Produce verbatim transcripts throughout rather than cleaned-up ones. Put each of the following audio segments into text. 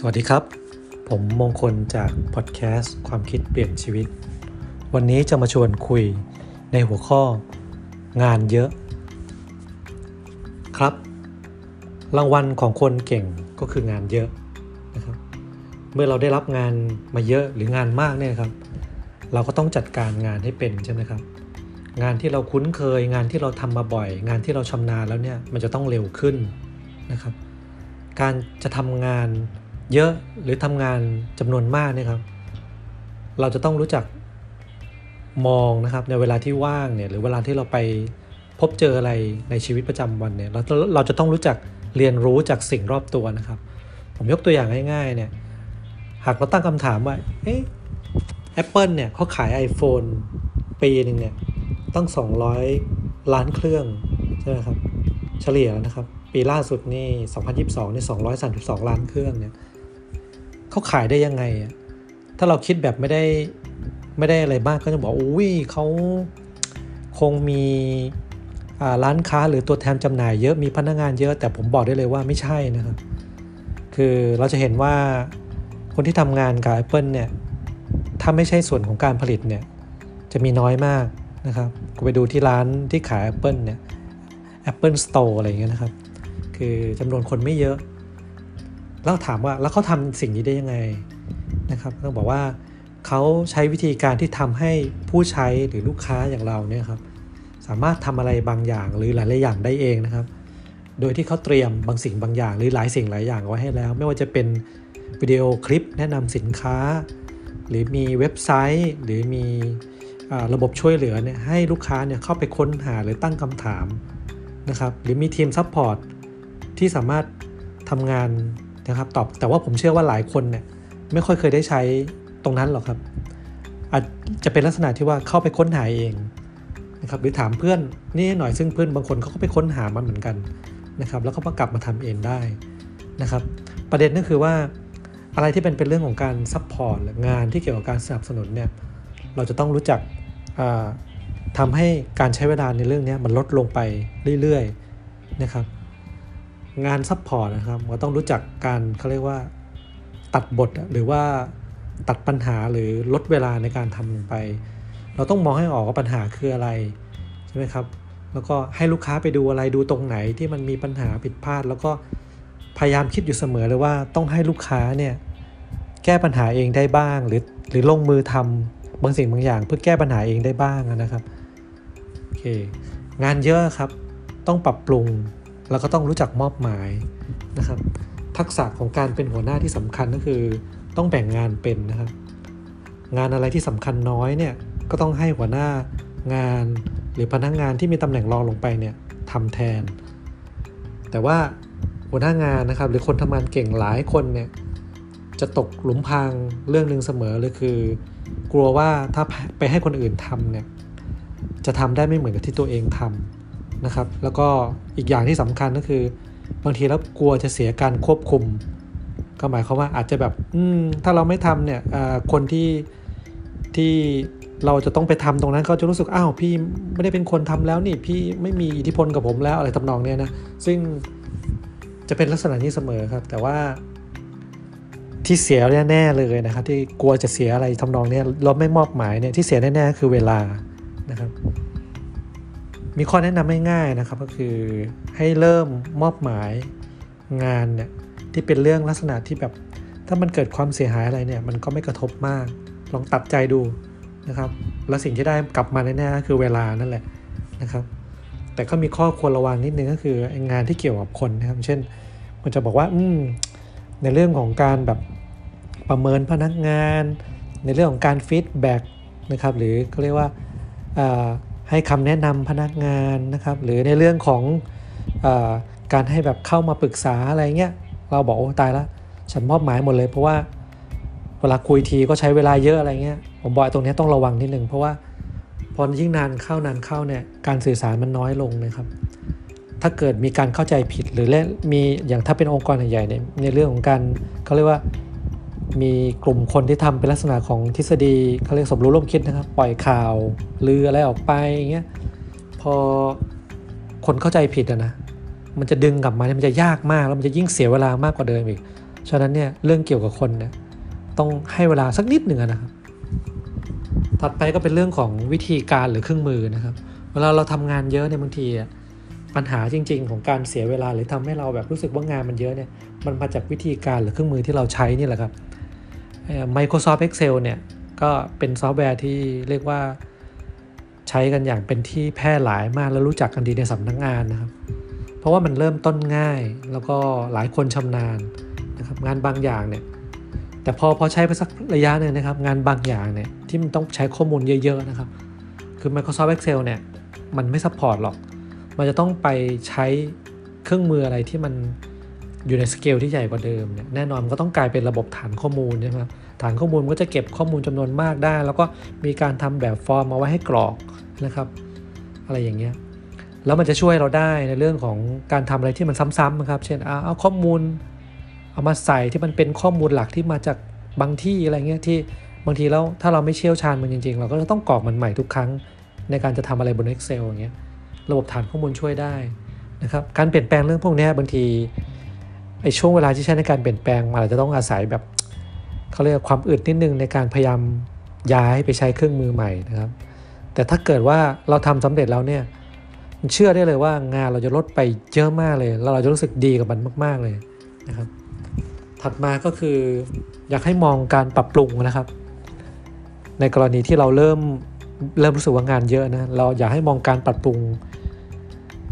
สวัสดีครับผมมงคลจากพอดแคสต์ความคิดเปลี่ยนชีวิตวันนี้จะมาชวนคุยในหัวข้องานเยอะครับรางวัลของคนเก่งก็คืองานเยอะนะครับเมื่อเราได้รับงานมาเยอะหรืองานมากเนี่ยครับเราก็ต้องจัดการงานให้เป็นใช่ไหมครับงานที่เราคุ้นเคยงานที่เราทำมาบ่อยงานที่เราชำนาญแล้วเนี่ยมันจะต้องเร็วขึ้นนะครับการจะทำงานเยอะหรือทำงานจำนวนมากเนี่ยครับเราจะต้องรู้จักมองนะครับในเวลาที่ว่างเนี่ยหรือเวลาที่เราไปพบเจออะไรในชีวิตประจำวันเนี่ยเราเราจะต้องรู้จักเรียนรู้จากสิ่งรอบตัวนะครับผมยกตัวอย่างง่ายๆเนี่ยหากเราตั้งคำถามว่าเอ๊ะ Apple เนี่ยเขาขาย iPhone ปีนึงเนี่ยตั้งสองร้อยล้านเครื่องใช่ไหมครับเฉลี่ยแล้วนะครับปีล่าสุดนี่สองพันยี่สิบสองนี่สองร้อยสามสิบสองล้านเครื่องเนี่ยเขาขายได้ยังไงถ้าเราคิดแบบไม่ได้ไม่ได้อะไรบ้างก็จะบอกอุ้ยเขาคงมีร้านค้าหรือตัวแทนจำหน่ายเยอะมีพนักงานเยอะแต่ผมบอกได้เลยว่าไม่ใช่นะครับคือเราจะเห็นว่าคนที่ทำงานกับ Apple เนี่ยถ้าไม่ใช่ส่วนของการผลิตเนี่ยจะมีน้อยมากนะครับก็ไปดูที่ร้านที่ขาย Apple เนี่ย Apple Store อะไรอย่างเงี้ยนะครับคือจำนวนคนไม่เยอะแล้วถามว่าแล้วเขาทำสิ่งนี้ได้ยังไงนะครับต้องบอกว่าเขาใช้วิธีการที่ทำให้ผู้ใช้หรือลูกค้าอย่างเราเนี่ยครับสามารถทำอะไรบางอย่างหรือหลายๆอย่างได้เองนะครับโดยที่เขาเตรียมบางสิ่งบางอย่างหรือหลายสิ่งหลายอย่างไว้ให้แล้วไม่ว่าจะเป็นวิดีโอคลิปแนะนำสินค้าหรือมีเว็บไซต์หรือมีระบบช่วยเหลือเนี่ยให้ลูกค้าเนี่ยเข้าไปค้นหาหรือตั้งคำถามนะครับหรือมีทีมซัพพอร์ตที่สามารถทำงานนะครับตอบแต่ว่าผมเชื่อว่าหลายคนเนี่ยไม่ค่อยเคยได้ใช้ตรงนั้นหรอกครับอาจจะเป็นลักษณะที่ว่าเข้าไปค้นหาเองนะครับหรือถามเพื่อนนี่หน่อยซึ่งเพื่อนบางคนเขาก็ไปค้นหามันเหมือนกันนะครับแล้วก็กลับมาทำเองได้นะครับประเด็นก็คือว่าอะไรที่เป็นเป็นเรื่องของการซัพพอร์ตงานที่เกี่ยวกับการสนับสนุนเนี่ยเราจะต้องรู้จักทำให้การใช้เวลาในเรื่องนี้มันลดลงไปเรื่อยๆนะครับงานซัพพอร์ตนะครับเราต้องรู้จักการเขาเรียกว่าตัดบทหรือว่าตัดปัญหาหรือลดเวลาในการทำลงไปเราต้องมองให้ออกว่าปัญหาคืออะไรใช่ไหมครับแล้วก็ให้ลูกค้าไปดูอะไรดูตรงไหนที่มันมีปัญหาผิดพลาดแล้วก็พยายามคิดอยู่เสมอเลยว่าต้องให้ลูกค้าเนี่ยแก้ปัญหาเองได้บ้างหรือหรือลงมือทำบางสิ่งบางอย่างเพื่อแก้ปัญหาเองได้บ้างนะครับโอเคงานเยอะครับต้องปรับปรุงแล้วก็ต้องรู้จักมอบหมายนะครับทักษะของการเป็นหัวหน้าที่สำคัญก็คือต้องแบ่งงานเป็นนะครับงานอะไรที่สำคัญน้อยเนี่ยก็ต้องให้หัวหน้างานหรือพนักงานที่มีตำแหน่งรองลงไปเนี่ยทำแทนแต่ว่าหัวหน้างานนะครับหรือคนทำงานเก่งหลายคนเนี่ยจะตกหลุมพรางเรื่องนึงเสมอเลยคือกลัวว่าถ้าไปให้คนอื่นทำเนี่ยจะทำได้ไม่เหมือนกับที่ตัวเองทำนะครับแล้วก็อีกอย่างที่สำคัญก็คือบางทีแล้วกลัวจะเสียการควบคุมก็หมายความว่าอาจจะแบบถ้าเราไม่ทำเนี่ยคนที่ที่เราจะต้องไปทำตรงนั้นเขาจะรู้สึกอ้าวพี่ไม่ได้เป็นคนทำแล้วนี่พี่ไม่มีอิทธิพลกับผมแล้วอะไรทำนองเนี้ยนะซึ่งจะเป็นลักษณะนี้เสมอครับแต่ว่าที่เสียแน่ๆเลยนะครับที่กลัวจะเสียอะไรทำนองเนี้ยเราไม่มอบหมายเนี่ยที่เสียแน่ๆคือเวลานะครับมีข้อแนะนำง่ายๆนะครับก็คือให้เริ่มมอบหมายงานเนี่ยที่เป็นเรื่องลักษณะที่แบบถ้ามันเกิดความเสียหายอะไรเนี่ยมันก็ไม่กระทบมากลองตัดใจดูนะครับแล้วสิ่งที่ได้กลับมาแน่ๆก็คือเวลานั่นแหละนะครับแต่ก็มีข้อควรระวังนิดนึงก็คืองานที่เกี่ยวกับคนนะครับเช่นมันจะบอกว่าในเรื่องของการแบบประเมินพนักงานในเรื่องของการฟีดแบ็กนะครับหรือเขาเรียกว่าให้คำแนะนำพนักงานนะครับหรือในเรื่องของการให้แบบเข้ามาปรึกษาอะไรเงี้ยเราบอกโอ้ตายละฉันมอบหมายหมดเลยเพราะว่าเวลาคุยทีก็ใช้เวลาเยอะอะไรเงี้ยผมบอกตรงนี้ต้องระวังนิดนึงเพราะว่าพอยิ่งนานเข้านานเข้าเนี่ยการสื่อสารมันน้อยลงนะครับถ้าเกิดมีการเข้าใจผิดหรือและมีอย่างถ้าเป็นองค์กรใหญ่ๆเนี่ยในเรื่องของการเขาเรียกว่ามีกลุ่มคนที่ทำเป็นลักษณะของทฤษฎีเขาเรียกสมรู้ร่วมคิดนะครับปล่อยข่าวลืออะไรออกไปอย่างเงี้ยพอคนเข้าใจผิดอะนะมันจะดึงกลับมาเนี่ยมันจะยากมากแล้วมันจะยิ่งเสียเวลามากกว่าเดิมอีก ฉะนั้นเนี่ยเรื่องเกี่ยวกับคนเนี่ยต้องให้เวลาสักนิดหนึ่งนะครับถัดไปก็เป็นเรื่องของวิธีการหรือเครื่องมือนะครับเวลาเราทำงานเยอะเนี่ยบางทีปัญหาจริงๆของการเสียเวลาหรือทำให้เราแบบรู้สึกว่างานมันเยอะเนี่ยมันมาจากวิธีการหรือเครื่องมือที่เราใช้นี่แหละครับ Microsoft Excel เนี่ยก็เป็นซอฟต์แวร์ที่เรียกว่าใช้กันอย่างเป็นที่แพร่หลายมากและรู้จักกันดีในสำนักงานนะครับเพราะว่ามันเริ่มต้นง่ายแล้วก็หลายคนชำนาญนะครับงานบางอย่างเนี่ยแต่พอพอใช้ไปสักระยะนึงนะครับงานบางอย่างเนี่ยที่มันต้องใช้ข้อมูลเยอะๆนะครับคือ Microsoft Excel เนี่ยมันไม่ซัพพอร์ตหรอกมันจะต้องไปใช้เครื่องมืออะไรที่มันอยู่ในสเกลที่ใหญ่กว่าเดิมเนี่ยแน่นอนมันก็ต้องกลายเป็นระบบฐานข้อมูลใช่ไหมฐานข้อมูลมันก็จะเก็บข้อมูลจำนวนมากได้แล้วก็มีการทำแบบฟอร์มมาไว้ให้กรอกนะครับอะไรอย่างเงี้ยแล้วมันจะช่วยเราได้ในเรื่องของการทำอะไรที่มันซ้ำๆนะครับเช่นเอาข้อมูลเอามาใส่ที่มันเป็นข้อมูลหลักที่มาจากบางที่อะไรเงี้ยที่บางทีแล้วถ้าเราไม่เชี่ยวชาญมันจริงๆเราก็จะต้องกรอกมันใหม่ทุกครั้งในการจะทำอะไรบน Excel อย่างเงี้ยระบบฐานข้อมูลช่วยได้นะครับการเปลี่ยนแปลงเรื่องพวกนี้บางทีไอ้ช่วงเวลาที่ใช้ในการเปลี่ยนแปลงมันอาจจะต้องอาศัยแบบเขาเรียกความอึดนิดนึงในการพยายามย้ายไปใช้เครื่องมือใหม่นะครับแต่ถ้าเกิดว่าเราทำสำเร็จแล้วเนี่ยเชื่อได้เลยว่างานเราจะลดไปเยอะมากเลยแล้วเราจะรู้สึกดีกับมันมากๆเลยนะครับถัดมาก็คืออยากให้มองการปรับปรุงนะครับในกรณีที่เราเริ่มเริ่มรู้สึกว่างานเยอะนะเราอยากให้มองการปรับปรุง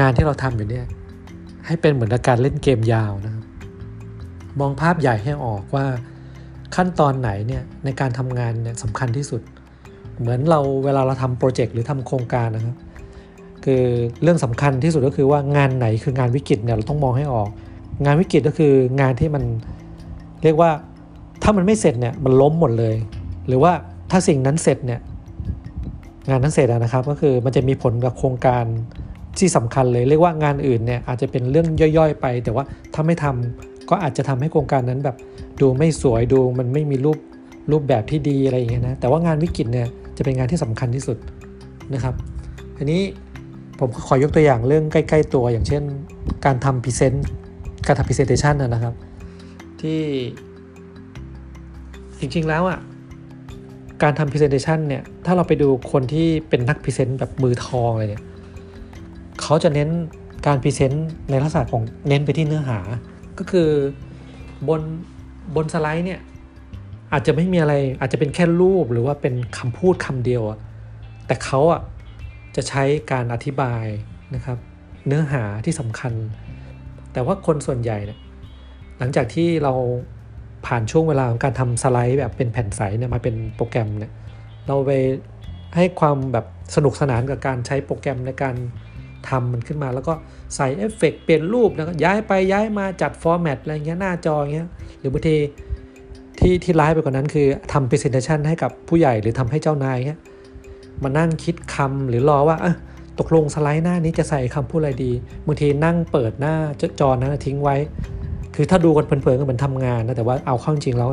งานที่เราทำอยู่เนี่ยให้เป็นเหมือนการเล่นเกมยาวนะครับมองภาพใหญ่ให้ออกว่าขั้นตอนไหนเนี่ยในการทำงานเนี่ยสำคัญที่สุดเหมือนเราเวลาเราทำโปรเจกต์หรือทำโครงการนะครับคือเรื่องสำคัญที่สุดก็คือว่างานไหนคืองานวิกฤตเนี่ยเราต้องมองให้ออกงานวิกฤตก็คืองานที่มันเรียกว่าถ้ามันไม่เสร็จเนี่ยมันล้มหมดเลยหรือว่าถ้าสิ่งนั้นเสร็จเนี่ยงานนั้นเสร็จแล้วนะครับก็คือมันจะมีผลกับโครงการที่สำคัญเลยเรียกว่างานอื่นเนี่ยอาจจะเป็นเรื่องย่อยๆไปแต่ว่าถ้าไม่ทำก็อาจจะทำให้โครงการนั้นแบบดูไม่สวยดูมันไม่มีรูปรูปแบบที่ดีอะไรอย่างเงี้ยนะแต่ว่างานวิกฤตเนี่ยจะเป็นงานที่สำคัญที่สุดนะครับทีนี้ผมขอยกตัวอย่างเรื่องใกล้ๆตัวอย่างเช่นการทำพรีเซนต์การทำพรีเซนเทชันนะครับที่จริงๆแล้วอ่ะการทำพรีเซนเทชันเนี่ยถ้าเราไปดูคนที่เป็นนักพรีเซนต์แบบมือทองอะไรเนี่ยเขาจะเน้นการพรีเซนต์ในลักษณะของเน้นไปที่เนื้อหาก็คือบนบนสไลด์เนี่ยอาจจะไม่มีอะไรอาจจะเป็นแค่รูปหรือว่าเป็นคำพูดคำเดียวแต่เขาอ่ะจะใช้การอธิบายนะครับเนื้อหาที่สำคัญแต่ว่าคนส่วนใหญ่เนี่ยหลังจากที่เราผ่านช่วงเวลาของการทำสไลด์แบบเป็นแผ่นใสเนี่ยมาเป็นโปรแกรมเนี่ยเราไปให้ความแบบสนุกสนานกับการใช้โปรแกรมในการทำมันขึ้นมาแล้วก็ใส่เอฟเฟกต์เปลี่ยนรูปแล้วก็ย้ายไปย้ายมาจัดฟอร์แมตอะไรเงี้ยหน้าจอเงี้ยหรือบางทีที่ที่ร้ายไปกว่านั้นคือทำ presentation ให้กับผู้ใหญ่หรือทำให้เจ้านายเงี้ยมานั่งคิดคำหรือรอว่าอ่ะตกลงสไลด์หน้านี้จะใส่คำพูดอะไรดีบางทีนั่งเปิดหน้าจอนั้นทิ้งไว้คือถ้าดูกันเพลินๆก็เหมือนทำงานนะแต่ว่าเอาเข้าจริงแล้ว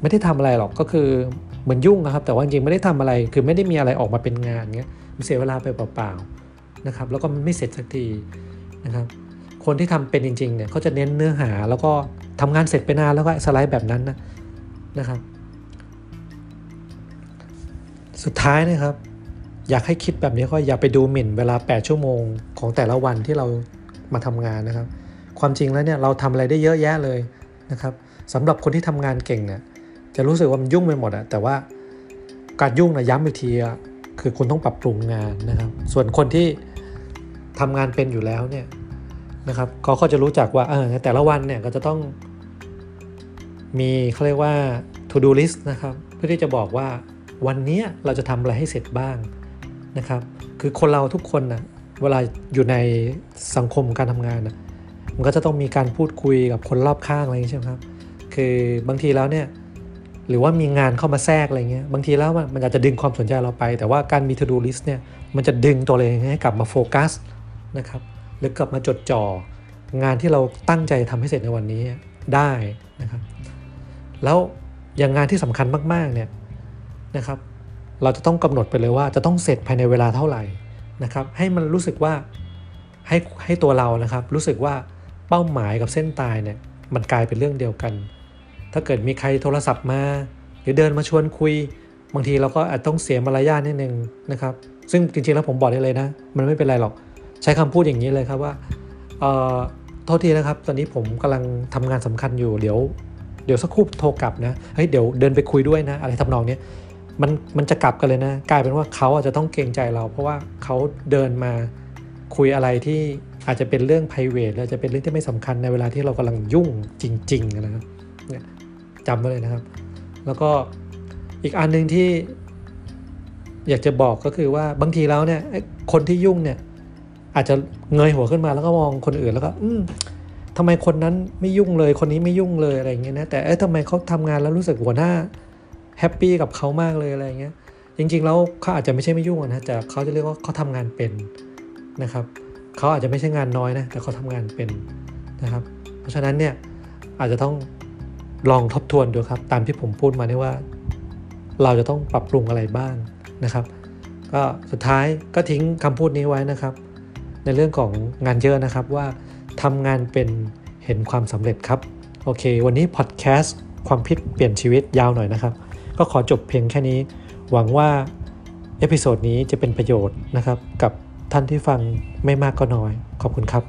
ไม่ได้ทำอะไรหรอกก็คือเหมือนยุ่งนะครับแต่ว่าจริงไม่ได้ทำอะไรคือไม่ได้มีอะไรออกมาเป็นงานเงี้ยมันเสียเวลาไปเปล่าๆนะครับแล้วก็มันไม่เสร็จสักทีนะครับคนที่ทำเป็นจริงๆเนี่ยเขาจะเน้นเนื้อหาแล้วก็ทำงานเสร็จไปนานแล้วก็สไลด์แบบนั้นนะนะครับสุดท้ายนะครับอยากให้คิดแบบนี้ก็อย่าไปดูหมิ่นเวลาแปดชั่วโมงของแต่ละวันที่เรามาทำงานนะครับความจริงแล้วเนี่ยเราทำอะไรได้เยอะแยะเลยนะครับสำหรับคนที่ทำงานเก่งเนี่ยจะรู้สึกว่ามันยุ่งไปหมดอะแต่ว่าการยุ่งนะย้ำอีกทีอะคือคุณต้องปรับปรุงงานนะครับส่วนคนที่ทำงานเป็นอยู่แล้วเนี่ยนะครับเขาก็จะรู้จักว่าเออแต่ละวันเนี่ยก็จะต้องมีเขาเรียกว่า to do list นะครับเพื่อที่จะบอกว่าวันนี้เราจะทำอะไรให้เสร็จบ้างนะครับคือคนเราทุกคนนะเวลาอยู่ในสังคมการทำงานนะมันก็จะต้องมีการพูดคุยกับคนรอบข้างอะไรอย่างนี้ใช่ไหมครับคือบางทีแล้วเนี่ยหรือว่ามีงานเข้ามาแทรกอะไรเงี้ยบางทีแล้วมันอาจจะดึงความสนใจเราไปแต่ว่าการมี to do list เนี่ยมันจะดึงตัวเองให้กลับมาโฟกัสนะครับหรือกลับมาจดจ่องานที่เราตั้งใจทำให้เสร็จในวันนี้ได้นะครับแล้วอย่างงานที่สำคัญมากๆเนี่ยนะครับเราจะต้องกำหนดไปเลยว่าจะต้องเสร็จภายในเวลาเท่าไหร่นะครับให้มันรู้สึกว่าให้ให้ตัวเรานะครับรู้สึกว่าเป้าหมายกับเส้นตายเนี่ย มันกลายเป็นเรื่องเดียวกันถ้าเกิดมีใครโทรศัพท์มาหรือเดินมาชวนคุยบางทีเราก็อาจต้องเสียมารยาทนิดนึงนะครับซึ่งจริงๆแล้วผมบอกได้เลยนะมันไม่เป็นไรหรอกใช้คำพูดอย่างนี้เลยครับว่าเอ่อโทษทีนะครับตอนนี้ผมกำลังทำงานสำคัญอยู่เดี๋ยวเดี๋ยวสักครู่โทรกลับนะเฮ้ยเดี๋ยวเดินไปคุยด้วยนะอะไรทำนองนี้มันมันจะกลับกันเลยนะกลายเป็นว่าเขาอาจจะต้องเกรงใจเราเพราะว่าเขาเดินมาคุยอะไรที่อาจจะเป็นเรื่อง private อาจจะเป็นเรื่องที่ไม่สำคัญในเวลาที่เรากำลังยุ่งจริงๆนะครับเนี่ยจำไว้เลยนะครับแล้วก็อีกอันนึงที่อยากจะบอกก็คือว่าบางทีแล้วเนี่ยคนที่ยุ่งเนี่ยอาจจะเงยหัวขึ้นมาแล้วก็มองคนอื่นแล้วก็อืมทำไมคนนั้นไม่ยุ่งเลยคนนี้ไม่ยุ่งเลยอะไรอย่างเงี้ยนะแต่เอ๊ะทำไมเขาทำงานแล้วรู้สึกหัวหน้าแฮปปี้กับเขามากเลยอะไรอย่างเงี้ยจริงๆแล้วเขาอาจจะไม่ใช่ไม่ยุ่งนะแต่เขาจะเรียกว่าเขาทำงานเป็นนะครับเขาอาจจะไม่ใช่งานน้อยนะแต่เขาทำงานเป็นนะครับเพราะฉะนั้นเนี่ยอาจจะต้องลองทบทวนดูครับตามที่ผมพูดมาเนี่ยว่าเราจะต้องปรับปรุงอะไรบ้างนะครับก็สุดท้ายก็ทิ้งคำพูดนี้ไว้นะครับในเรื่องของงานเยอะนะครับว่าทำงานเป็นเห็นความสำเร็จครับโอเควันนี้พอดแคสต์ความคิดเปลี่ยนชีวิตยาวหน่อยนะครับก็ขอจบเพียงแค่นี้หวังว่าเอพิโซดนี้จะเป็นประโยชน์นะครับกับท่านที่ฟังไม่มากก็น้อยขอบคุณครับ